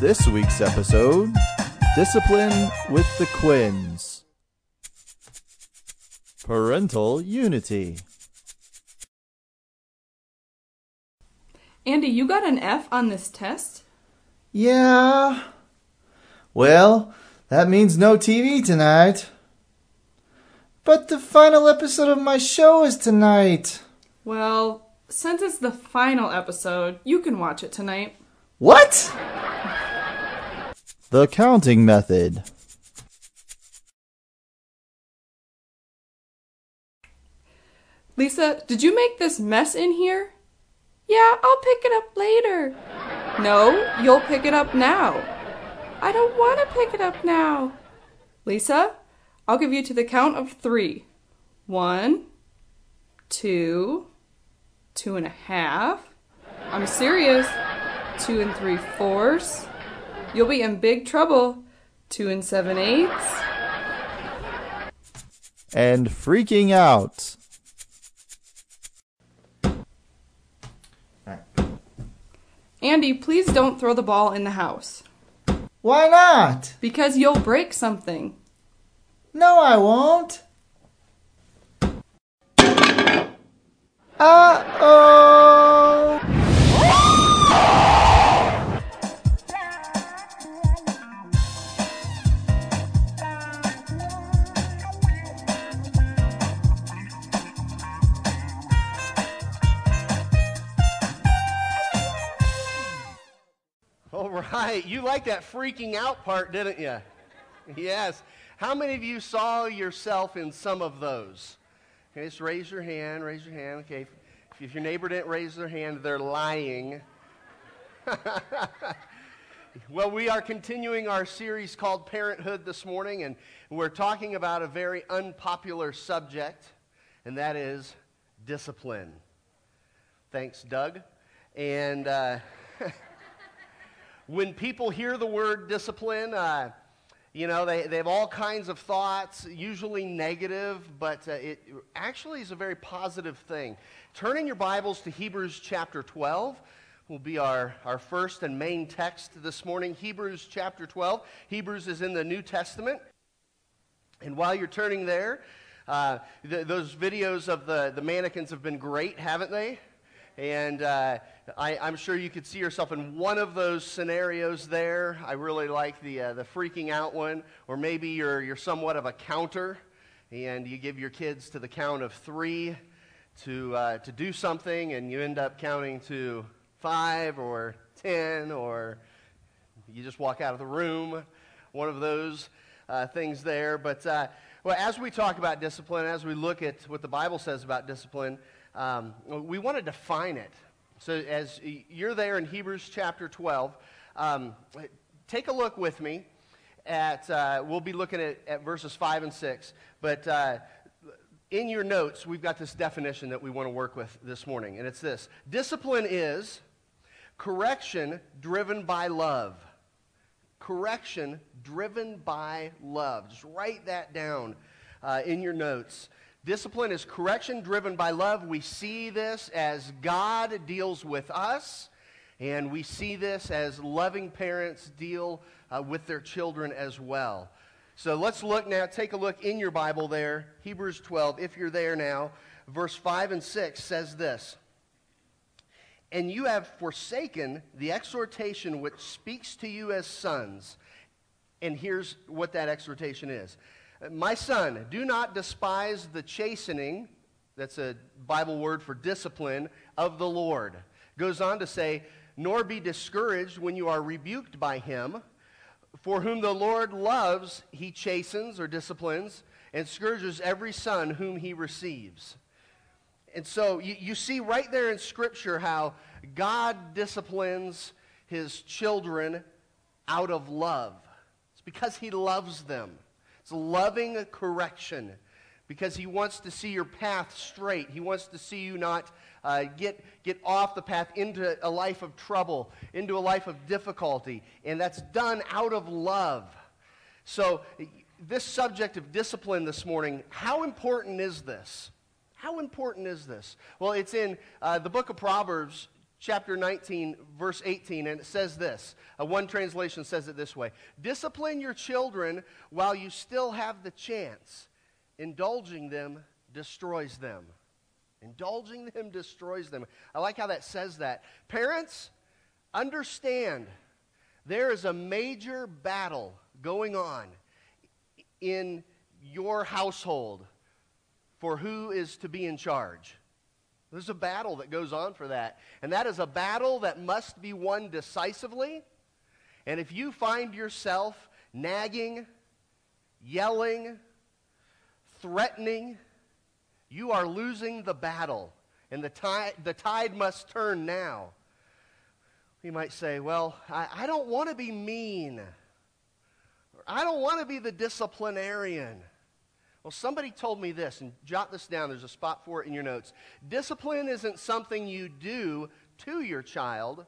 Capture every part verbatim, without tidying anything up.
this week's episode, Discipline with the Quins, Parental Unity. Andy, you got an F on this test? Yeah. Well, that means no T V tonight. But the final episode of my show is tonight. Well, since it's the final episode, you can watch it tonight. What? The counting method. Lisa, did you make this mess in here? Yeah, I'll pick it up later. No, you'll pick it up now. I don't want to pick it up now. Lisa, I'll give you to the count of three. One, two, two and a half. I'm serious. Two and three fourths. You'll be in big trouble. Two and seven eighths. And freaking out. Andy, please don't throw the ball in the house. Why not? Because you'll break something. No, I won't. Uh-oh! All right, you liked that freaking out part, didn't you? Yes. How many of you saw yourself in some of those? Okay, just raise your hand, raise your hand. Okay, if, if your neighbor didn't raise their hand, they're lying. Well, we are continuing our series called Parenthood this morning, and we're talking about a very unpopular subject, and that is discipline. Thanks, Doug. And uh, when people hear the word discipline, uh, you know, they, they have all kinds of thoughts, usually negative, but uh, it actually is a very positive thing. Turn in your Bibles to Hebrews chapter twelve will be our, our first and main text this morning. Hebrews chapter twelve. Hebrews is in the New Testament. And while you're turning there, uh, th- those videos of the, the mannequins have been great, haven't they? And uh, I, I'm sure you could see yourself in one of those scenarios there. I really like the uh, the freaking out one. Or maybe you're you're somewhat of a counter, and you give your kids to the count of three to uh, to do something, and you end up counting to five or ten, or you just walk out of the room. One of those uh, things there. But uh, well, as we talk about discipline, as we look at what the Bible says about discipline, Um, we want to define it. So as you're there in Hebrews chapter twelve, um, take a look with me at, uh, we'll be looking at, at verses five and six, but uh, in your notes, we've got this definition that we want to work with this morning, and it's this. Discipline is correction driven by love. Correction driven by love. Just write that down uh, in your notes. Discipline is correction driven by love. We see this as God deals with us, and we see this as loving parents deal uh, with their children as well. So let's look now, take a look in your Bible there, Hebrews twelve, if you're there now. Verse five and six says this, "And you have forsaken the exhortation which speaks to you as sons." And here's what that exhortation is. "My son, do not despise the chastening," that's a Bible word for discipline, "of the Lord." Goes on to say, "Nor be discouraged when you are rebuked by him, for whom the Lord loves, he chastens," or disciplines, "and scourges every son whom he receives." And so you, you see right there in Scripture how God disciplines his children out of love. It's because he loves them. It's loving correction because he wants to see your path straight. He wants to see you not uh, get, get off the path into a life of trouble, into a life of difficulty, and that's done out of love. So this subject of discipline this morning, how important is this? How important is this? Well, it's in uh, the book of Proverbs, chapter nineteen, verse eighteen, and it says this. Uh, one translation says it this way. Discipline your children while you still have the chance. Indulging them destroys them. Indulging them destroys them. I like how that says that. Parents, understand there is a major battle going on in your household for who is to be in charge. There's a battle that goes on for that. And that is a battle that must be won decisively. And if you find yourself nagging, yelling, threatening, you are losing the battle, and the tide, the tide must turn now. You might say, well, I, I don't want to be mean. Or, I don't want to be the disciplinarian. Well, somebody told me this, and jot this down. There's a spot for it in your notes. Discipline isn't something you do to your child,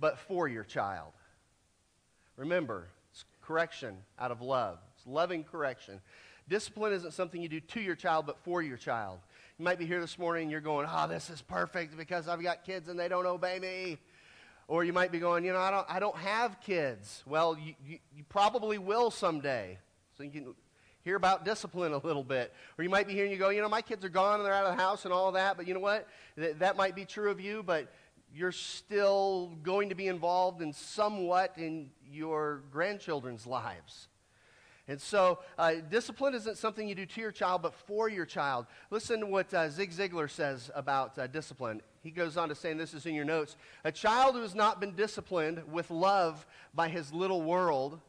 but for your child. Remember, it's correction out of love. It's loving correction. Discipline isn't something you do to your child, but for your child. You might be here this morning and you're going, oh, this is perfect because I've got kids and they don't obey me. Or you might be going, you know, I don't I don't have kids. Well, you, you, you probably will someday. So you can hear about discipline a little bit. Or you might be here and you go, you know, my kids are gone and they're out of the house and all that. But you know what? Th- that might be true of you, but you're still going to be involved in somewhat in your grandchildren's lives. And so uh, discipline isn't something you do to your child, but for your child. Listen to what uh, Zig Ziglar says about uh, discipline. He goes on to say, and this is in your notes, a child who has not been disciplined with love by his little world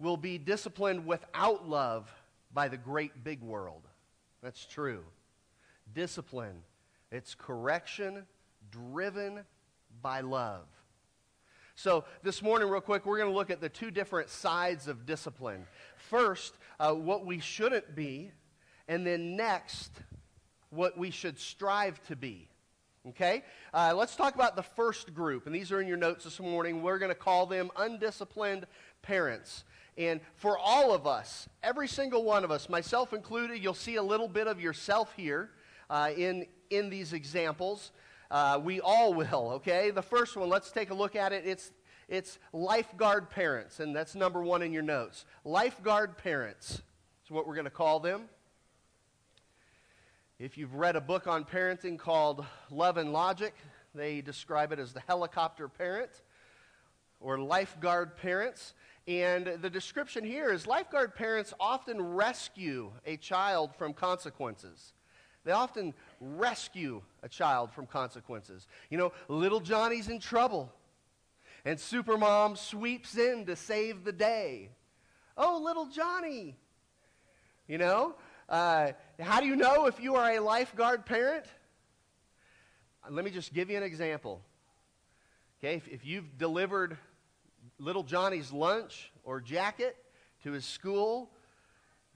will be disciplined without love by the great big world. That's true. Discipline, it's correction driven by love. So this morning, real quick, we're going to look at the two different sides of discipline. First, uh, what we shouldn't be, and then next, what we should strive to be. Okay? Uh, let's talk about the first group, and these are in your notes this morning. We're going to call them undisciplined parents. And for all of us, every single one of us, myself included, you'll see a little bit of yourself here uh, in, in these examples. Uh, we all will, okay? The first one, let's take a look at it. It's it's lifeguard parents, and that's number one in your notes. Lifeguard parents is what we're going to call them. If you've read a book on parenting called Love and Logic, they describe it as the helicopter parent or lifeguard parents. And the description here is lifeguard parents often rescue a child from consequences. They often rescue a child from consequences. You know, little Johnny's in trouble, and Supermom sweeps in to save the day. Oh, little Johnny! You know, uh, how do you know if you are a lifeguard parent? Let me just give you an example. Okay, if, if you've delivered little Johnny's lunch or jacket to his school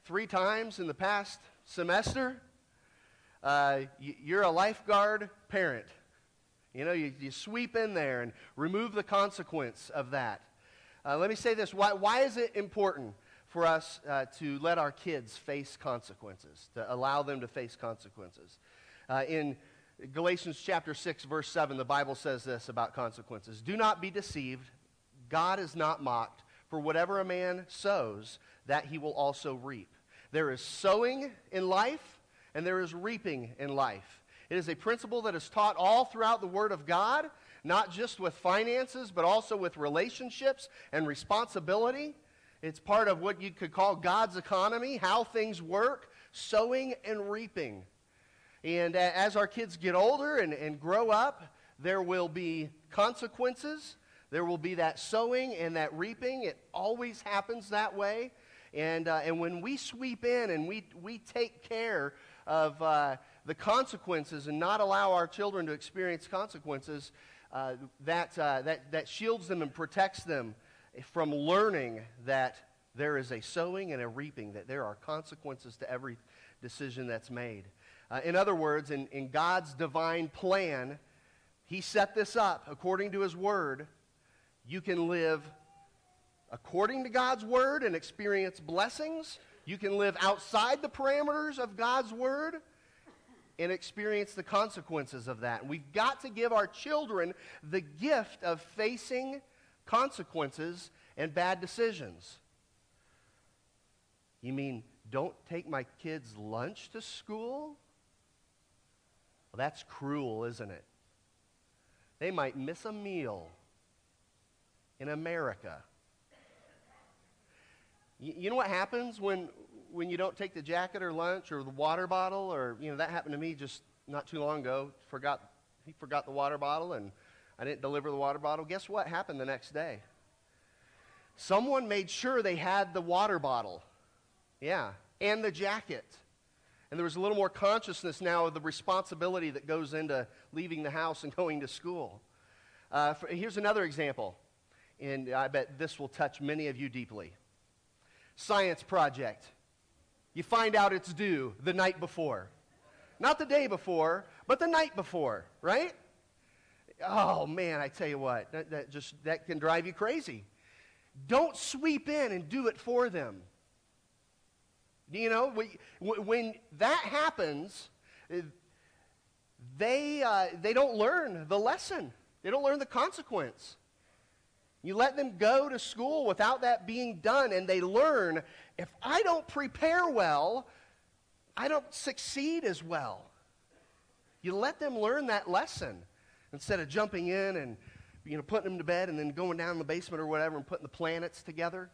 three times in the past semester, Uh, you're a lifeguard parent. You know, you, you sweep in there and remove the consequence of that. Uh, let me say this. Why, why is it important for us uh, to let our kids face consequences, to allow them to face consequences? Uh, in Galatians chapter six, verse seven, the Bible says this about consequences. Do not be deceived. God is not mocked. For whatever a man sows, that he will also reap. There is sowing in life, and there is reaping in life. It is a principle that is taught all throughout the Word of God, not just with finances, but also with relationships and responsibility. It's part of what you could call God's economy, how things work, sowing and reaping. And as our kids get older and, and grow up, there will be consequences. There will be that sowing and that reaping. It always happens that way. And, uh, and when we sweep in and we, we take care of uh, the consequences and not allow our children to experience consequences, uh, that, uh, that, that shields them and protects them from learning that there is a sowing and a reaping, that there are consequences to every decision that's made. Uh, in other words, in, in God's divine plan, He set this up according to His Word. You can live according to God's Word and experience blessings. You can live outside the parameters of God's Word and experience the consequences of that. And we've got to give our children the gift of facing consequences and bad decisions. You mean, don't take my kids' lunch to school? Well, that's cruel, isn't it? They might miss a meal in America. You know what happens when, when you don't take the jacket or lunch or the water bottle? Or, you know, that happened to me just not too long ago. Forgot, he forgot the water bottle and I didn't deliver the water bottle. Guess what happened the next day? Someone made sure they had the water bottle. Yeah, and the jacket. And there was a little more consciousness now of the responsibility that goes into leaving the house and going to school. Uh, for, here's another example, and I bet this will touch many of you deeply. Science project. You find out it's due the night before. Not the day before, but the night before, right? Oh, man, I tell you what, that, that just that can drive you crazy. Don't sweep in and do it for them. You know, we, when that happens, they, uh, they don't learn the lesson. They don't learn the consequence. You let them go to school without that being done, and they learn, if I don't prepare well, I don't succeed as well. You let them learn that lesson instead of jumping in and, you know, putting them to bed and then going down in the basement or whatever and putting the planets together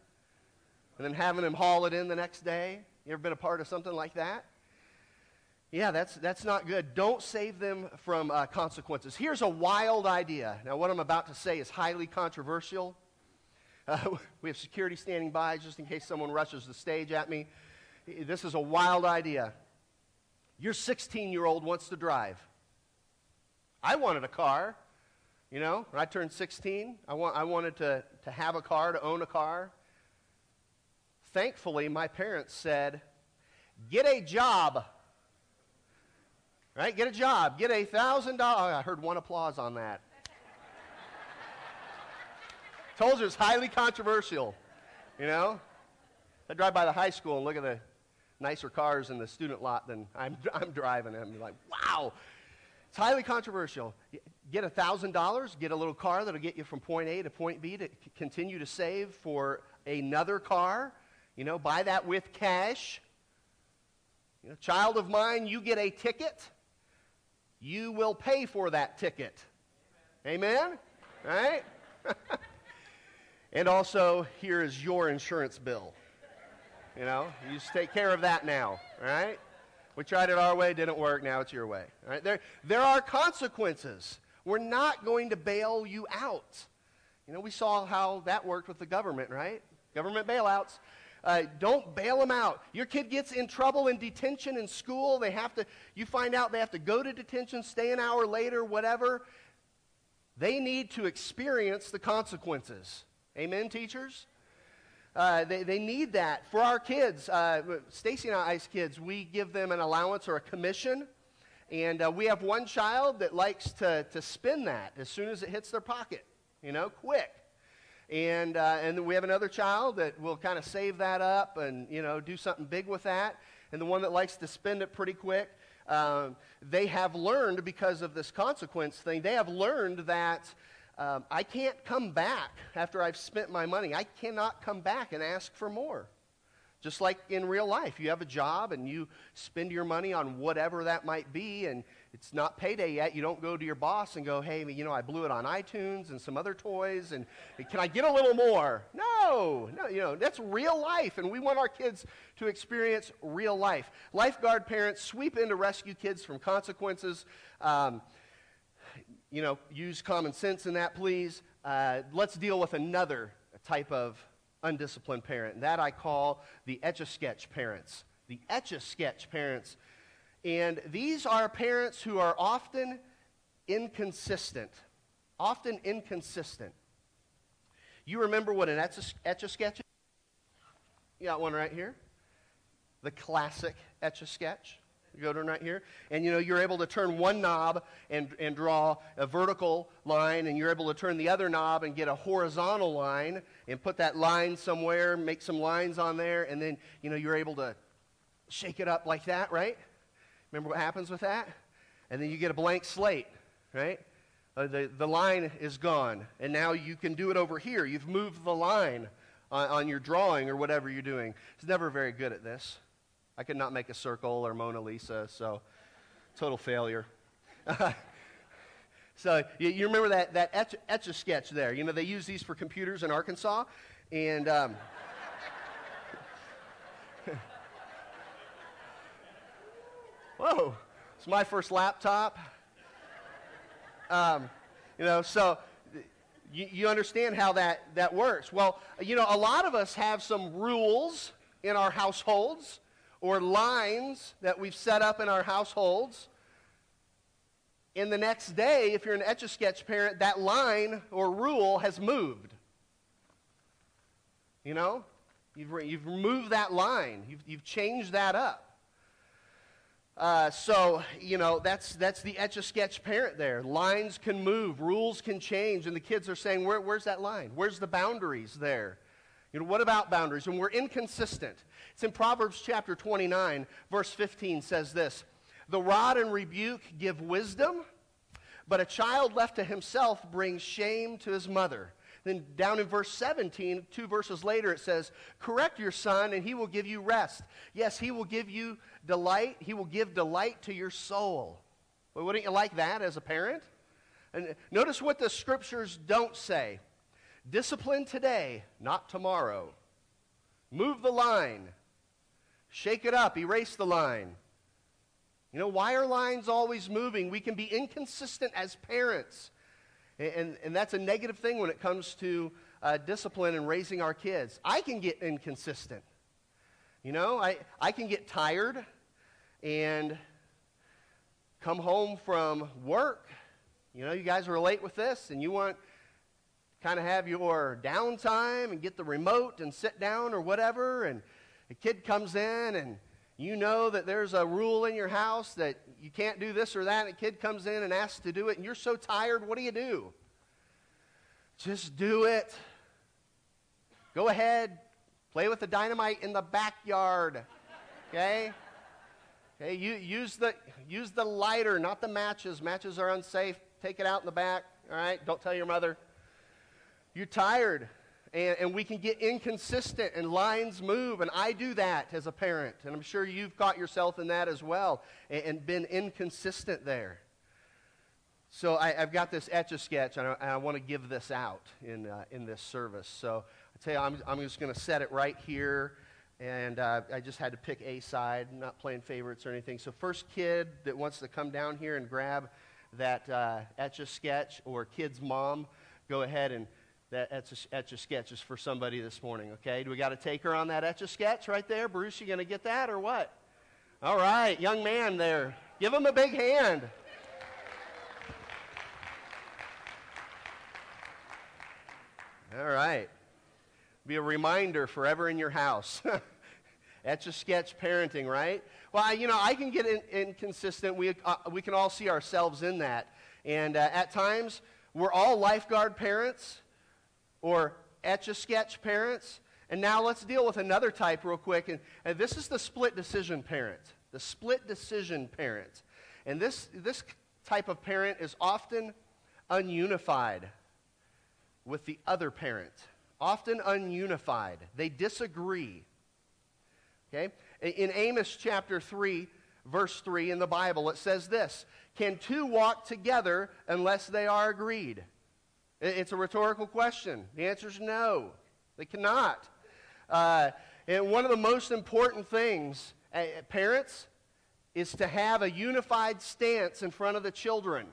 and then having them haul it in the next day. You ever been a part of something like that? Yeah, that's, that's not good. Don't save them from uh, consequences. Here's a wild idea. Now, what I'm about to say is highly controversial. Uh, we have security standing by just in case someone rushes the stage at me. This is a wild idea. Your sixteen-year-old wants to drive. I wanted a car. You know, when I turned sixteen, I, want, I wanted to, to have a car, to own a car. Thankfully, my parents said, get a job, right? Get a job. Get a one thousand dollars. I heard one applause on that. Told you it's highly controversial, you know? I drive by the high school and look at the nicer cars in the student lot than I'm, I'm driving. I'm like, wow, it's highly controversial. Get one thousand dollars, get a little car that'll get you from point A to point B to continue to save for another car. You know, buy that with cash. You know, child of mine, you get a ticket. You will pay for that ticket. Amen? Amen? Right? And also, here is your insurance bill. You know, you just take care of that now. All right? We tried it our way, didn't work, now it's your way. All right? There, there are consequences. We're not going to bail you out. You know, we saw how that worked with the government, right? Government bailouts. Uh, don't bail them out. Your kid gets in trouble in detention in school. They have to, you find out they have to go to detention, stay an hour later, whatever. They need to experience the consequences. Amen, teachers? Uh, they, they need that for our kids. Uh, Stacy and I's kids, we give them an allowance or a commission. And uh, we have one child that likes to, to spend that as soon as it hits their pocket, you know, quick. And uh, and then we have another child that will kind of save that up and, you know, do something big with that. And the one that likes to spend it pretty quick, um, they have learned because of this consequence thing, they have learned that um, I can't come back after I've spent my money. I cannot come back and ask for more. Just like in real life, you have a job and you spend your money on whatever that might be, and it's not payday yet. You don't go to your boss and go, hey, you know, I blew it on iTunes and some other toys, and can I get a little more? No, no, you know, that's real life, and we want our kids to experience real life. Lifeguard parents sweep in to rescue kids from consequences. Um, you know, use common sense in that, please. Uh, let's deal with another type of undisciplined parent, and that I call the Etch-a-Sketch parents. The Etch-a-Sketch parents. And these are parents who are often inconsistent. Often inconsistent. You remember what an Etch-a-Sketch is? You got one right here. The classic Etch-a-Sketch. You go to one right here. And you know, you're able to turn one knob and, and draw a vertical line, and you're able to turn the other knob and get a horizontal line and put that line somewhere, make some lines on there, and then, you know, you're able to shake it up like that, right? Remember what happens with that? And then you get a blank slate, right? Uh, the, the line is gone, and now you can do it over here. You've moved the line on, on your drawing or whatever you're doing. It's never very good at this. I could not make a circle or Mona Lisa, so total failure. So you, you remember that, that etch, Etch-a-Sketch there. You know, they use these for computers in Arkansas, and... Um, whoa, it's my first laptop. Um, you know, so you, you understand how that, that works. Well, you know, a lot of us have some rules in our households or lines that we've set up in our households. And the next day, if you're an Etch-a-Sketch parent, that line or rule has moved. You know, you've, you've removed that line. You've, you've changed that up. Uh, so, you know, that's that's the Etch-a-Sketch parent there. Lines can move, rules can change, and the kids are saying, Where, where's that line? Where's the boundaries there? You know, what about boundaries? And we're inconsistent. It's in Proverbs chapter twenty-nine, verse fifteen says this, "The rod and rebuke give wisdom, but a child left to himself brings shame to his mother." Then down in verse seventeen, two verses later, it says, "Correct your son, and he will give you rest. Yes, he will give you delight. He will give delight to your soul." Well, wouldn't you like that as a parent? And notice what the scriptures don't say. Discipline today, not tomorrow. Move the line. Shake it up. Erase the line. You know, why are lines always moving? We can be inconsistent as parents. And, and that's a negative thing when it comes to uh, discipline and raising our kids. I can get inconsistent. You know, I, I can get tired and come home from work. You know, you guys relate with this, and you want to kind of have your downtime and get the remote and sit down or whatever, and a kid comes in, and you know that there's a rule in your house that you can't do this or that, and a kid comes in and asks to do it, and you're so tired, what do you do? Just do it. Go ahead. Play with the dynamite in the backyard, okay? Okay, you, use, the, use the lighter, not the matches. Matches are unsafe. Take it out in the back, all right? Don't tell your mother. You're tired. And, and we can get inconsistent, and lines move, and I do that as a parent, and I'm sure you've caught yourself in that as well, and, and been inconsistent there. So I, I've got this Etch-a-Sketch, and I, I want to give this out in uh, in this service. So I tell you, I'm, I'm just going to set it right here, and uh, I just had to pick a side, not playing favorites or anything. So first kid that wants to come down here and grab that uh, Etch-a-Sketch, or kid's mom, go ahead and... That Etch-a-Sketch is for somebody this morning, okay? Do we got to take her on that Etch-a-Sketch right there? Bruce, you going to get that or what? All right, young man there. Give him a big hand. All right. Be a reminder forever in your house. Etch-a-Sketch parenting, right? Well, you know, I can get in, inconsistent. We, uh, we can all see ourselves in that. And uh, at times, we're all lifeguard parents, or Etch-a-Sketch parents. And now let's deal with another type real quick. And, and this is the split decision parent, the split decision parent. And this, this type of parent is often ununified with the other parent, often ununified. They disagree. Okay? In Amos chapter three, verse three in the Bible, it says this, "Can two walk together unless they are agreed?" It's a rhetorical question. The answer is no. They cannot. Uh, and one of the most important things, uh, parents, is to have a unified stance in front of the children.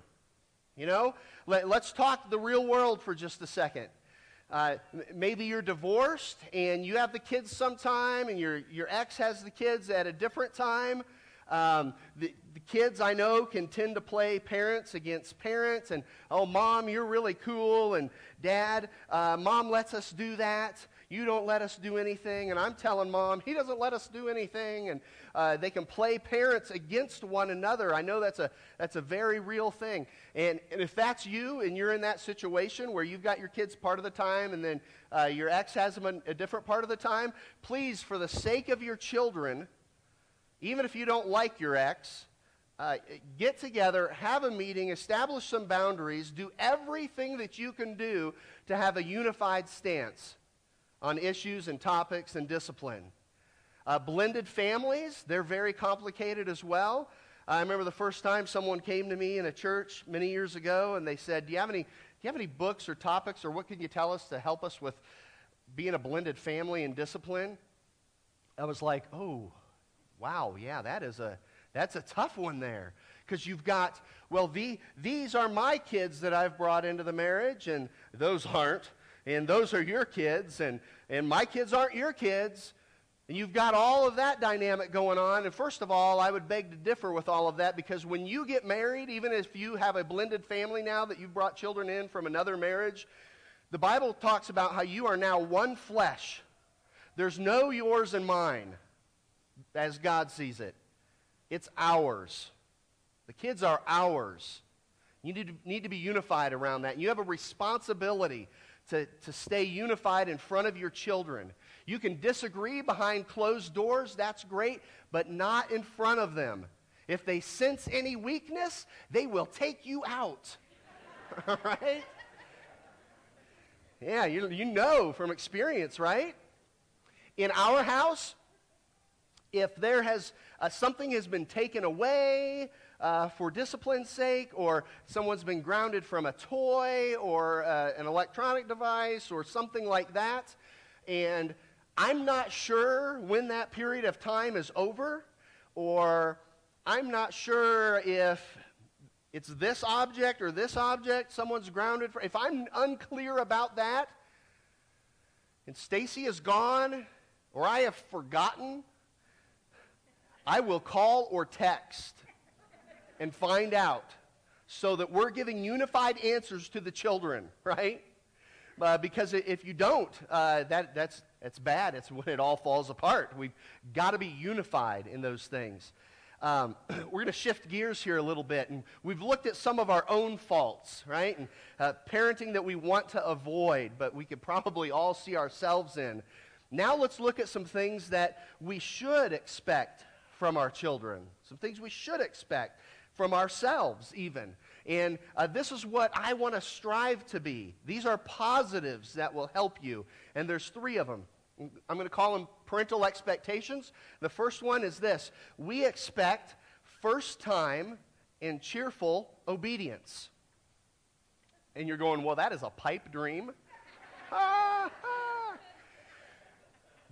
You know? Let, let's talk the real world for just a second. Uh, maybe you're divorced, and you have the kids sometime, and your, your ex has the kids at a different time. Um, the, the kids, I know, can tend to play parents against parents, and, "Oh, Mom, you're really cool," and, "Dad, uh, Mom lets us do that. You don't let us do anything," and, "I'm telling Mom, he doesn't let us do anything," and uh, they can play parents against one another. I know that's a, that's a very real thing, and, and if that's you, and you're in that situation where you've got your kids part of the time, and then uh, your ex has them a, a different part of the time, please, for the sake of your children, even if you don't like your ex, Uh, get together, have a meeting, establish some boundaries, do everything that you can do to have a unified stance on issues and topics and discipline. Uh, blended families, they're very complicated as well. I remember the first time someone came to me in a church many years ago, and they said, do you have any, do you have any books or topics, or what can you tell us to help us with being a blended family and discipline? I was like, oh, wow, yeah, that is a... That's a tough one there, because you've got, well, the, these are my kids that I've brought into the marriage, and those aren't, and those are your kids, and, and my kids aren't your kids, and you've got all of that dynamic going on. And first of all, I would beg to differ with all of that, because when you get married, even if you have a blended family now that you've brought children in from another marriage, the Bible talks about how you are now one flesh. There's no yours and mine, as God sees it. It's ours. The kids are ours. You need to, need to be unified around that. And you have a responsibility to, to stay unified in front of your children. You can disagree behind closed doors, that's great, but not in front of them. If they sense any weakness, they will take you out. All right? Yeah, you, you know from experience, right? In our house, if there has uh, something has been taken away uh, for discipline's sake, or someone's been grounded from a toy or uh, an electronic device or something like that, and I'm not sure when that period of time is over, or I'm not sure if it's this object or this object someone's grounded for, if I'm unclear about that, and Stacy is gone, or I have forgotten, I will call or text and find out, so that we're giving unified answers to the children, right? Uh, because if you don't, uh, that, that's, that's bad. It's when it all falls apart. We've got to be unified in those things. Um, we're going to shift gears here a little bit, and we've looked at some of our own faults, right? And uh, parenting that we want to avoid, but we could probably all see ourselves in. Now let's look at some things that we should expect from our children, some things we should expect from ourselves even. And uh, this is what I want to strive to be. These are positives that will help you, and there's three of them. I'm going to call them parental expectations. The first one is this: we expect first-time and cheerful obedience. And you're going, well, that is a pipe dream. ah, ah.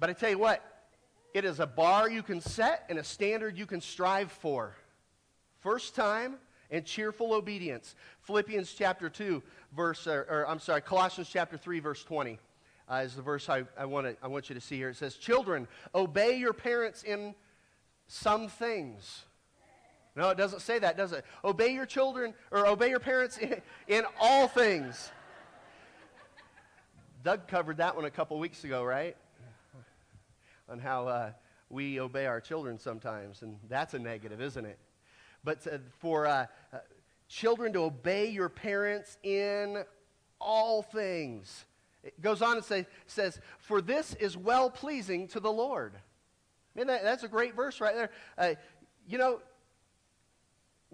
But I tell you what, it is a bar you can set and a standard you can strive for. First time and cheerful obedience. Philippians chapter two, verse, or, or I'm sorry, Colossians chapter three, verse twenty uh, is the verse I, I, wanna, I want you to see here. It says, "Children, obey your parents in some things." No, it doesn't say that, does it? Obey your children, or obey your parents in, in all things. Doug covered that one a couple weeks ago, right? On how uh, we obey our children sometimes, and that's a negative, isn't it? But uh, for uh, uh, children to obey your parents in all things. It goes on and say, says, "For this is well-pleasing to the Lord." Man, that, that's a great verse right there. Uh, you know,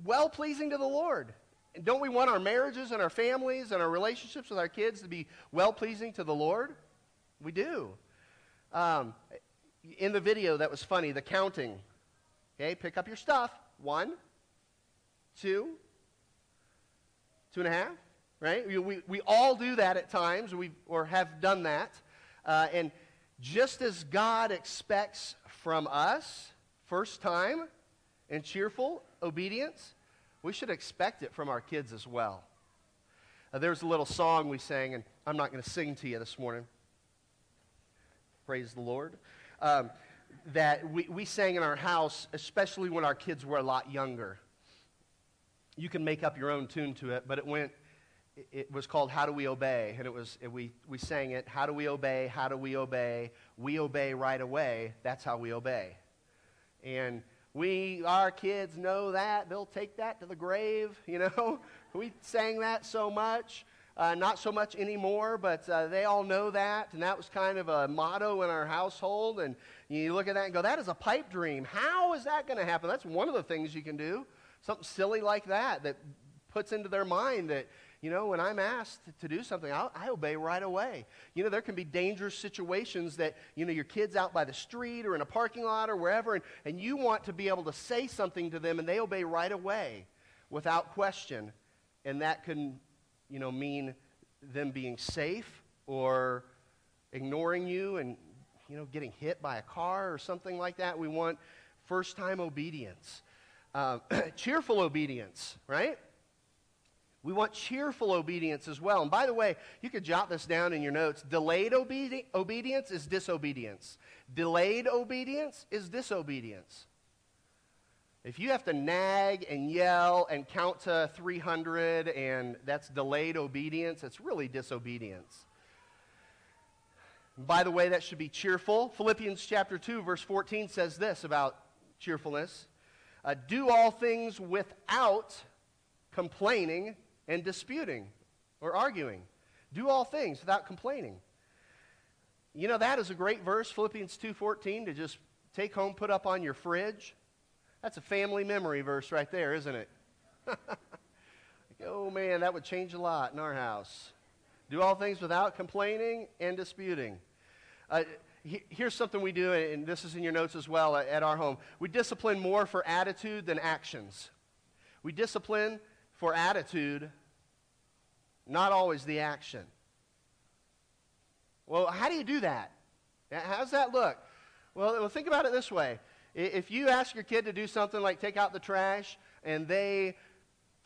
well-pleasing to the Lord. And don't we want our marriages and our families and our relationships with our kids to be well-pleasing to the Lord? We do. Um, In the video, that was funny, the counting. Okay, pick up your stuff. One, two, two and a half, right? We, we, we all do that at times, we or have done that. Uh, and just as God expects from us, first time and cheerful obedience, we should expect it from our kids as well. Uh, there was a little song we sang, and I'm not going to sing to you this morning. Praise the Lord. Um, that we, we sang in our house, especially when our kids were a lot younger. You can make up your own tune to it, but it went, it, it was called "How Do We Obey?" And it was, it, we, we sang it, "How do we obey? How do we obey? We obey right away. That's how we obey." And we, our kids know that. They'll take that to the grave, you know. We sang that so much. Uh, not so much anymore, but uh, they all know that, and that was kind of a motto in our household. And you look at that and go, that is a pipe dream. How is that going to happen? That's one of the things you can do. something silly like that that puts into their mind that, you know, when I'm asked to do something, I'll, I obey right away. You know, there can be dangerous situations that, you know, your kid's out by the street or in a parking lot or wherever, and, and you want to be able to say something to them, and they obey right away without question. And that can, you know, mean them being safe or ignoring you and, you know, getting hit by a car or something like that. We want first-time obedience. Uh, cheerful obedience, right? We want cheerful obedience as well. And by the way, you could jot this down in your notes. Delayed obe- obedience is disobedience. Delayed obedience is disobedience. If you have to nag and yell and count to three hundred and that's delayed obedience, it's really disobedience. By the way, that should be cheerful. Philippians chapter two, verse fourteen says this about cheerfulness. Uh, do all things without complaining and disputing or arguing. Do all things without complaining. You know, that is a great verse, Philippians two fourteen, to just take home, put up on your fridge. That's a family memory verse right there, isn't it? Like, oh, man, that would change a lot in our house. Do all things without complaining and disputing. Uh, he, here's something we do, and this is in your notes as well at, at our home. We discipline more for attitude than actions. We discipline for attitude, not always the action. Well, how do you do that? How does that look? Well, think about it this way. If you ask your kid to do something like take out the trash, and they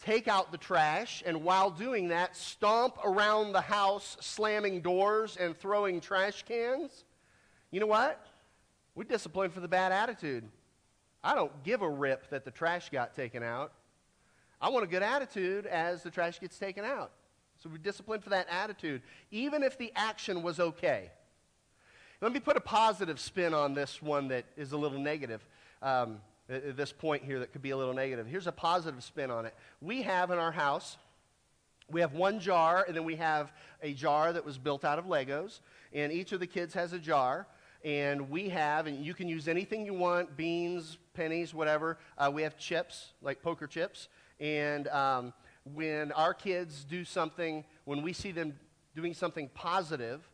take out the trash, and while doing that, stomp around the house, slamming doors and throwing trash cans, you know what? We're disciplined for the bad attitude. I don't give a rip that the trash got taken out. I want a good attitude as the trash gets taken out. So we're disciplined for that attitude, even if the action was okay. Let me put a positive spin on this one that is a little negative. Um, this point here that could be a little negative. Here's a positive spin on it. We have in our house, we have one jar, and then we have a jar that was built out of Legos, and each of the kids has a jar, and we have, and you can use anything you want, beans, pennies, whatever. Uh, we have chips, like poker chips, and um, when our kids do something, when we see them doing something positive,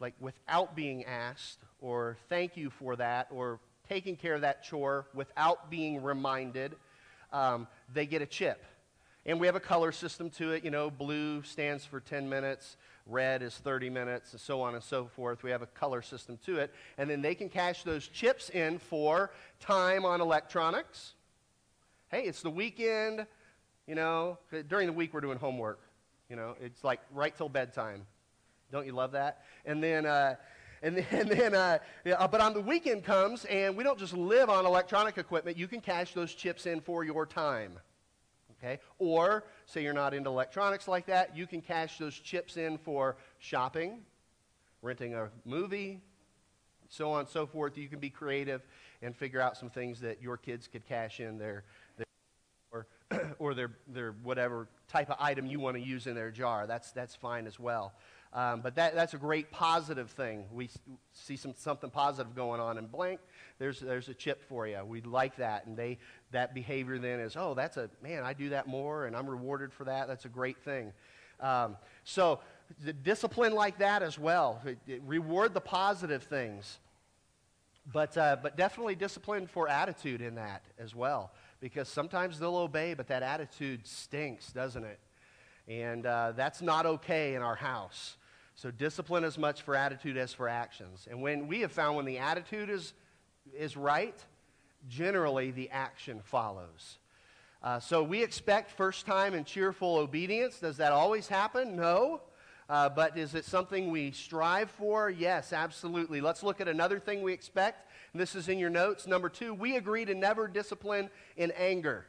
like without being asked, or thank you for that, or taking care of that chore without being reminded, um, they get a chip. And we have a color system to it. You know, blue stands for ten minutes, red is thirty minutes, and so on and so forth. We have a color system to it. And then they can cash those chips in for time on electronics. Hey, it's the weekend, you know, during the week we're doing homework. You know, it's like right till bedtime. Don't you love that? And then... Uh, And then, and then uh, yeah, but on the weekend comes, and we don't just live on electronic equipment. You can cash those chips in for your time, okay? Or, say you're not into electronics like that, you can cash those chips in for shopping, renting a movie, so on and so forth. You can be creative and figure out some things that your kids could cash in their, their or, or their, their whatever type of item you want to use in their jar. That's, that's fine as well. Um, but that, that's a great positive thing. We see some something positive going on in blank. There's there's a chip for you. We like that. And they that behavior then is, oh, that's a, man, I do that more, and I'm rewarded for that. That's a great thing. Um, so the discipline like that as well. It, it reward the positive things. But, uh, but definitely discipline for attitude in that as well. Because sometimes they'll obey, but that attitude stinks, doesn't it? And uh, that's not okay in our house. So discipline as much for attitude as for actions. And when we have found when the attitude is is right, generally the action follows. Uh, so we expect first time and cheerful obedience. Does that always happen? No. Uh, but is it something we strive for? Yes, absolutely. Let's look at another thing we expect. And this is in your notes. Number two, we agree to never discipline in anger.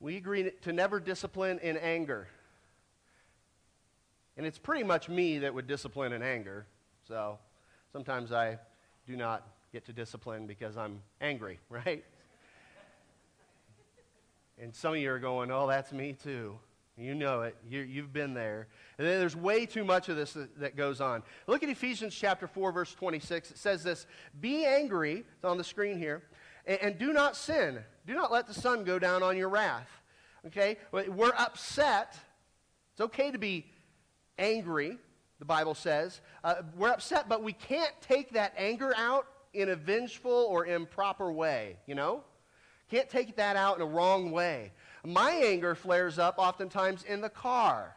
We agree to never discipline in anger. And it's pretty much me that would discipline in anger. So sometimes I do not get to discipline because I'm angry, right? And some of you are going, oh, that's me too. You know it. You, you've been there. And then there's way too much of this that, that goes on. Look at Ephesians chapter four, verse twenty-six. It says this, be angry. It's on the screen here. And, and do not sin. Do not let the sun go down on your wrath. Okay? We're upset. It's okay to be angry, the Bible says. Uh, we're upset, but we can't take that anger out in a vengeful or improper way, you know? Can't take that out in a wrong way. My anger flares up oftentimes in the car,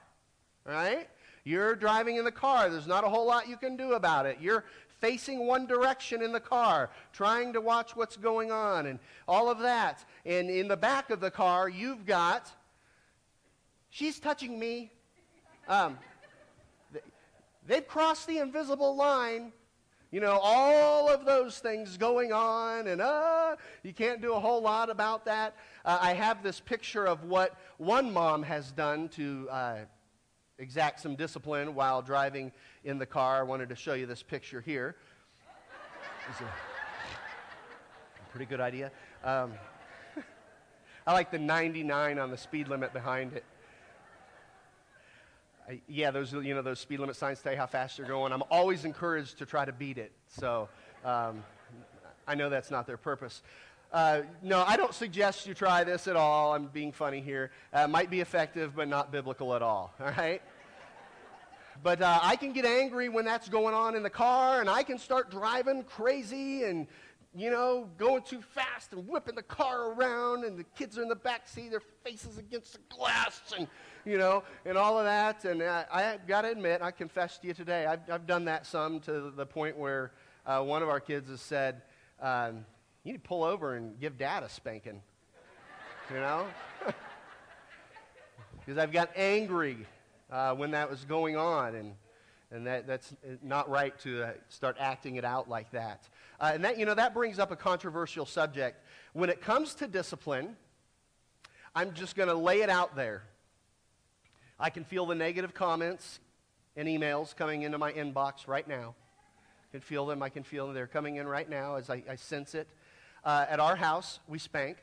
right? You're driving in the car. There's not a whole lot you can do about it. You're facing one direction in the car, trying to watch what's going on and all of that. And in the back of the car, you've got, she's touching me. Um, they've crossed the invisible line. You know, all of those things going on, and uh, you can't do a whole lot about that. Uh, I have this picture of what one mom has done to uh, exact some discipline while driving in the car. I wanted to show you this picture here. It's a pretty good idea. Um, I like the ninety-nine on the speed limit behind it. I, yeah, those you know those speed limit signs tell you how fast you're going. I'm always encouraged to try to beat it, so um, I know that's not their purpose. Uh, no, I don't suggest you try this at all. I'm being funny here. Uh, might be effective, but not biblical at all. All right. But uh, I can get angry when that's going on in the car, and I can start driving crazy and you know going too fast and whipping the car around, and the kids are in the back seat, their faces against the glass, and. You know, and all of that, and I, I got to admit, I confess to you today, I've, I've done that some to the point where uh, one of our kids has said, um, you need to pull over and give Dad a spanking, you know, because I've got angry uh, when that was going on, and and that, that's not right to uh, start acting it out like that. Uh, and that, you know, that brings up a controversial subject. When it comes to discipline, I'm just going to lay it out there. I can feel the negative comments and emails coming into my inbox right now. I can feel them. I can feel them. They're coming in right now as I, I sense it. Uh, at our house, we spank.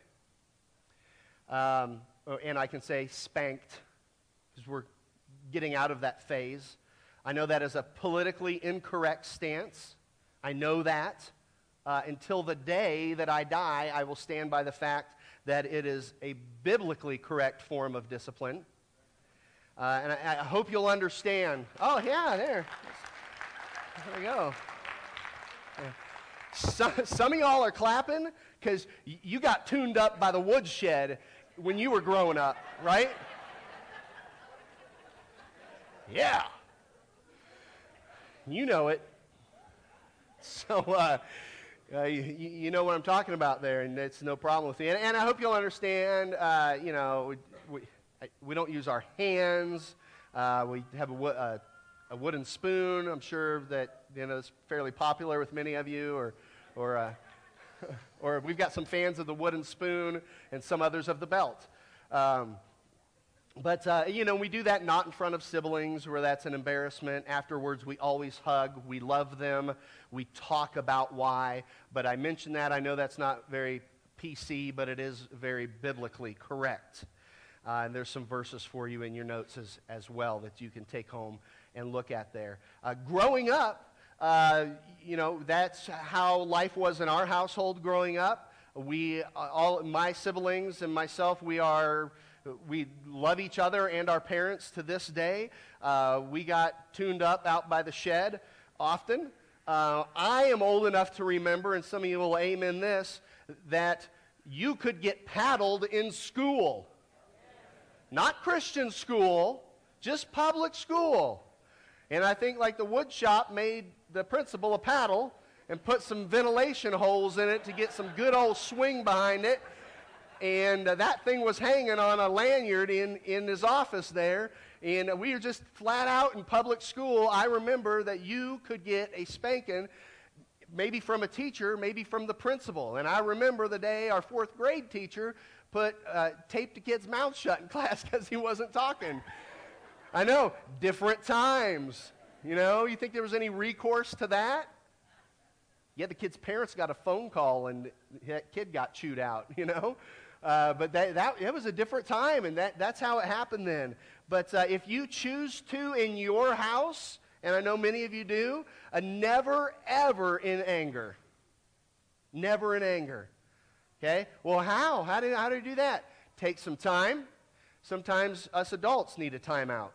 Um, and I can say spanked because we're getting out of that phase. I know that is a politically incorrect stance. I know that. Uh, until the day that I die, I will stand by the fact that it is a biblically correct form of discipline. Uh, and I, I hope you'll understand. Oh, yeah, there. There we go. Yeah. Some, some of y'all are clapping because you got tuned up by the woodshed when you were growing up, right? Yeah. You know it. So uh, uh, you, you know what I'm talking about there, and it's no problem with you. And, and I hope you'll understand, uh, you know, we, We don't use our hands. Uh, we have a, wo uh, a wooden spoon. I'm sure that you know it's fairly popular with many of you, or, or, uh, or we've got some fans of the wooden spoon and some others of the belt. Um, but uh, you know, we do that not in front of siblings, where that's an embarrassment. Afterwards, we always hug. We love them. We talk about why. But I mentioned that. I know that's not very P C, but it is very biblically correct. Uh, and there's some verses for you in your notes as, as well that you can take home and look at there. Uh, growing up, uh, you know, that's how life was in our household growing up. We, uh, all my siblings and myself, we are, we love each other and our parents to this day. Uh, we got tuned up out by the shed often. Uh, I am old enough to remember, and some of you will amen this, that you could get paddled in school. Not Christian school, just public school. And I think like the wood shop made the principal a paddle and put some ventilation holes in it to get some good old swing behind it. And uh, that thing was hanging on a lanyard in, in his office there. And we were just flat out in public school. I remember that you could get a spanking, maybe from a teacher, maybe from the principal. And I remember the day our fourth grade teacher put uh, taped a kid's mouth shut in class because he wasn't talking. I know, different times. You know, you think there was any recourse to that? Yeah, the kid's parents got a phone call and that kid got chewed out, you know. Uh, but that, that it was a different time, and that, that's how it happened then. But uh, if you choose to in your house, and I know many of you do, uh, never, ever in anger. Never in anger. Okay? Well, how? How do, how do you do that? Take some time. Sometimes us adults need a timeout.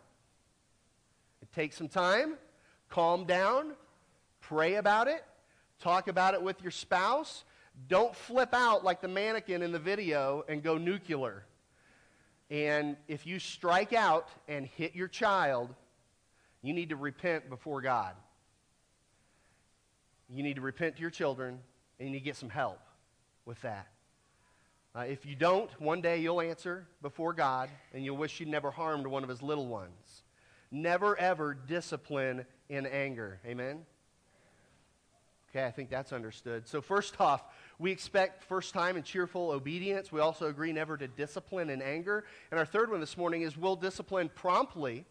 Take some time. Calm down. Pray about it. Talk about it with your spouse. Don't flip out like the mannequin in the video and go nuclear. And if you strike out and hit your child, you need to repent before God. You need to repent to your children, and you need to get some help with that. Uh, if you don't, one day you'll answer before God, and you'll wish you never harmed one of his little ones. Never, ever discipline in anger. Amen? Okay, I think that's understood. So first off, we expect first-time and cheerful obedience. We also agree never to discipline in anger. And our third one this morning is we'll discipline promptly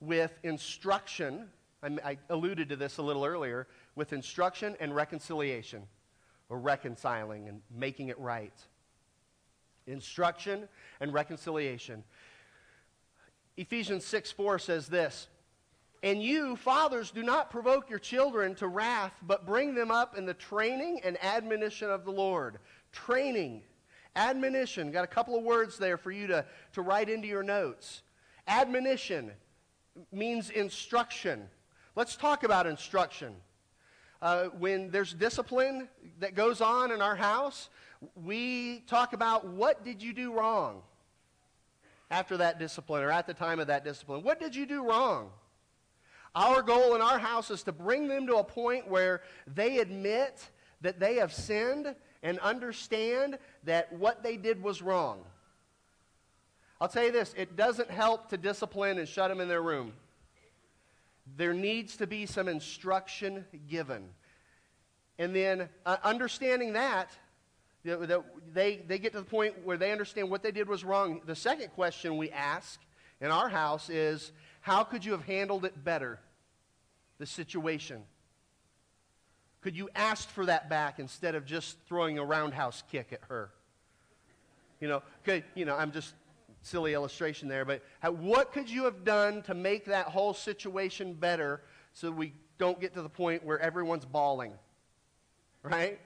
with instruction. I, I alluded to this a little earlier. With instruction and reconciliation, or reconciling and making it right. Instruction and reconciliation. Ephesians six four says this, "And you, fathers, do not provoke your children to wrath, but bring them up in the training and admonition of the Lord." Training, admonition. Got a couple of words there for you to, to write into your notes. Admonition means instruction. Let's talk about instruction. Uh, when there's discipline that goes on in our house, we talk about what did you do wrong after that discipline or at the time of that discipline. What did you do wrong? Our goal in our house is to bring them to a point where they admit that they have sinned and understand that what they did was wrong. I'll tell you this, it doesn't help to discipline and shut them in their room. There needs to be some instruction given. And then uh, understanding that, that they, they get to the point where they understand what they did was wrong. The second question we ask in our house is, how could you have handled it better, the situation? Could you ask for that back instead of just throwing a roundhouse kick at her? You know, could, you know, I'm just, silly illustration there, but how, what could you have done to make that whole situation better so we don't get to the point where everyone's bawling, right?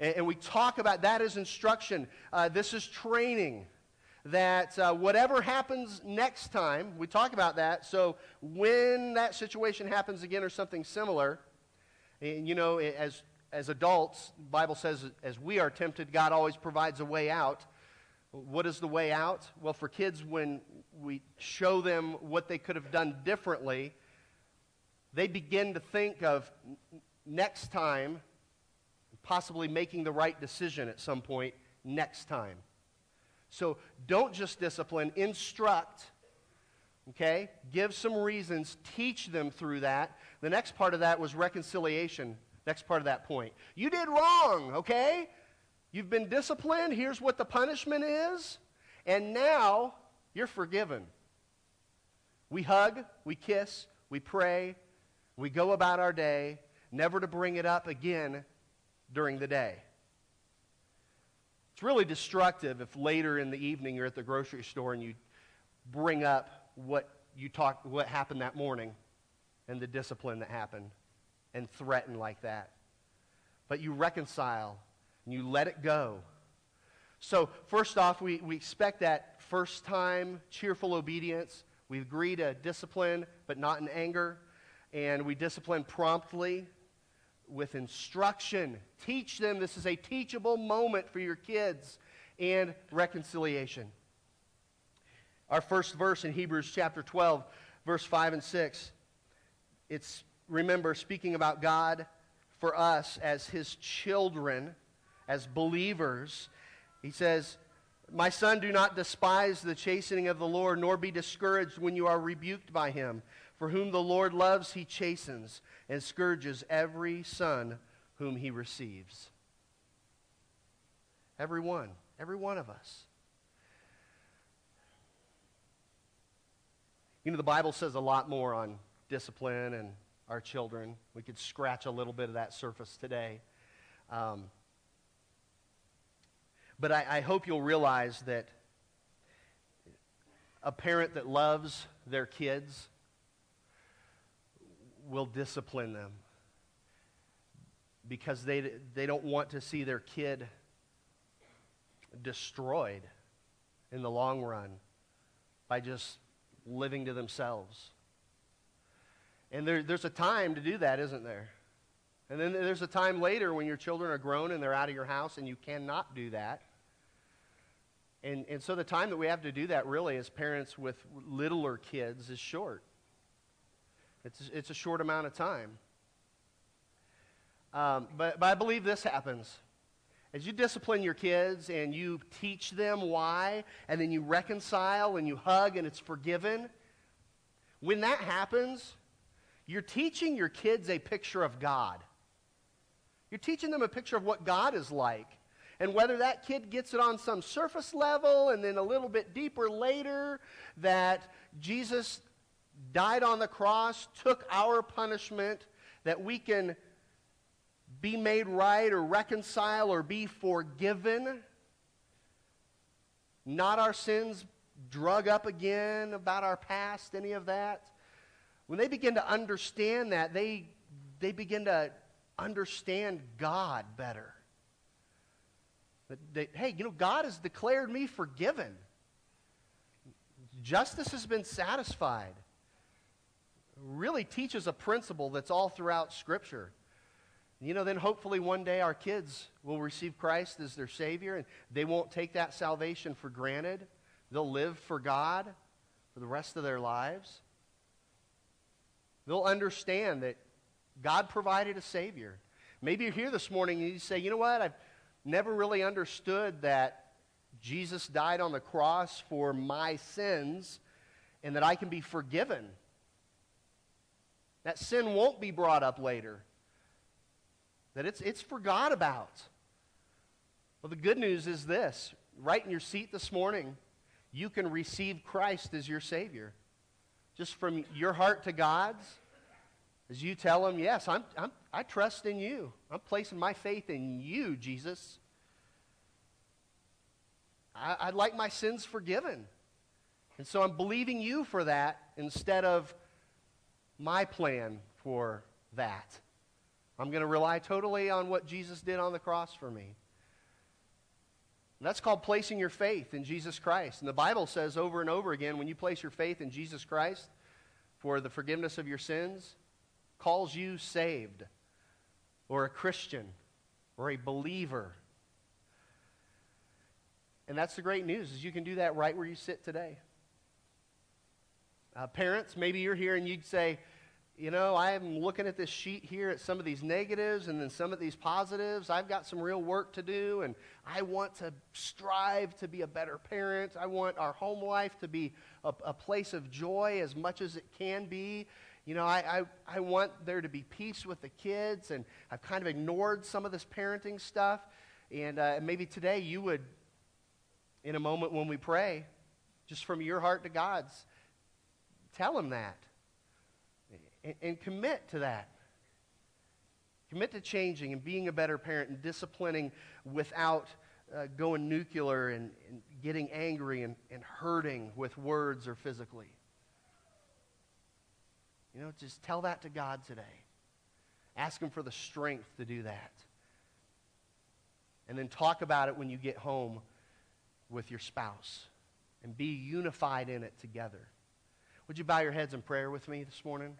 And, and we talk about that as instruction. Uh, this is training. That uh, whatever happens next time, we talk about that. So when that situation happens again or something similar, and, you know, as as adults, the Bible says, as we are tempted, God always provides a way out. What is the way out? Well, for kids, when we show them what they could have done differently, they begin to think of next time, possibly making the right decision at some point next time. So don't just discipline, instruct, okay? Give some reasons, teach them through that. The next part of that was reconciliation, next part of that point. You did wrong, okay? You've been disciplined, here's what the punishment is, and now you're forgiven. We hug, we kiss, we pray, we go about our day, never to bring it up again during the day. It's really destructive if later in the evening you're at the grocery store and you bring up what you talked, what happened that morning and the discipline that happened and threaten like that. But you reconcile. And you let it go. So first off, we, we expect that first time cheerful obedience. We agree to discipline, but not in anger. And we discipline promptly with instruction. Teach them. This is a teachable moment for your kids. And reconciliation. Our first verse in Hebrews chapter twelve, verse five and six. It's, remember, speaking about God for us as his children. As believers, he says, "My son, do not despise the chastening of the Lord, nor be discouraged when you are rebuked by him. For whom the Lord loves, he chastens and scourges every son whom he receives." Every one, every one of us. You know, the Bible says a lot more on discipline and our children. We could scratch a little bit of that surface today. Um, But I, I hope you'll realize that a parent that loves their kids will discipline them because they, they don't want to see their kid destroyed in the long run by just living to themselves. And there, there's a time to do that, isn't there? And then there's a time later when your children are grown and they're out of your house and you cannot do that. And, and so the time that we have to do that really as parents with littler kids is short. It's, it's a short amount of time. Um, but, but I believe this happens. As you discipline your kids and you teach them why, and then you reconcile and you hug and it's forgiven, when that happens, you're teaching your kids a picture of God. You're teaching them a picture of what God is like. And whether that kid gets it on some surface level and then a little bit deeper later, that Jesus died on the cross, took our punishment, that we can be made right or reconcile or be forgiven, not our sins drug up again about our past, any of that. When they begin to understand that, they, they begin to understand God better. But they, hey, you know, God has declared me forgiven. Justice has been satisfied. Really teaches a principle that's all throughout Scripture. You know, then hopefully one day our kids will receive Christ as their Savior, and they won't take that salvation for granted. They'll live for God for the rest of their lives. They'll understand that God provided a Savior. Maybe you're here this morning and you say, you know what, I've never really understood that Jesus died on the cross for my sins and that I can be forgiven. That sin won't be brought up later. That it's, it's forgot about. Well, the good news is this. Right in your seat this morning, you can receive Christ as your Savior. Just from your heart to God's, as you tell Him, yes, I'm, I'm, I trust in you. I'm placing my faith in you, Jesus. I, I'd like my sins forgiven. And so I'm believing you for that instead of my plan for that. I'm going to rely totally on what Jesus did on the cross for me. And that's called placing your faith in Jesus Christ. And the Bible says over and over again, when you place your faith in Jesus Christ for the forgiveness of your sins, calls you saved or a Christian or a believer. And that's the great news, is you can do that right where you sit today. Uh, parents, maybe you're here and you'd say, you know, I'm looking at this sheet here at some of these negatives and then some of these positives. I've got some real work to do, and I want to strive to be a better parent. I want our home life to be a, a place of joy as much as it can be. You know, I, I, I want there to be peace with the kids, and I've kind of ignored some of this parenting stuff. And uh, maybe today you would, in a moment when we pray, just from your heart to God's, tell Him that. And commit to that. Commit to changing and being a better parent and disciplining without uh, going nuclear and, and getting angry and, and hurting with words or physically. You know, just tell that to God today. Ask Him for the strength to do that. And then talk about it when you get home with your spouse and be unified in it together. Would you bow your heads in prayer with me this morning?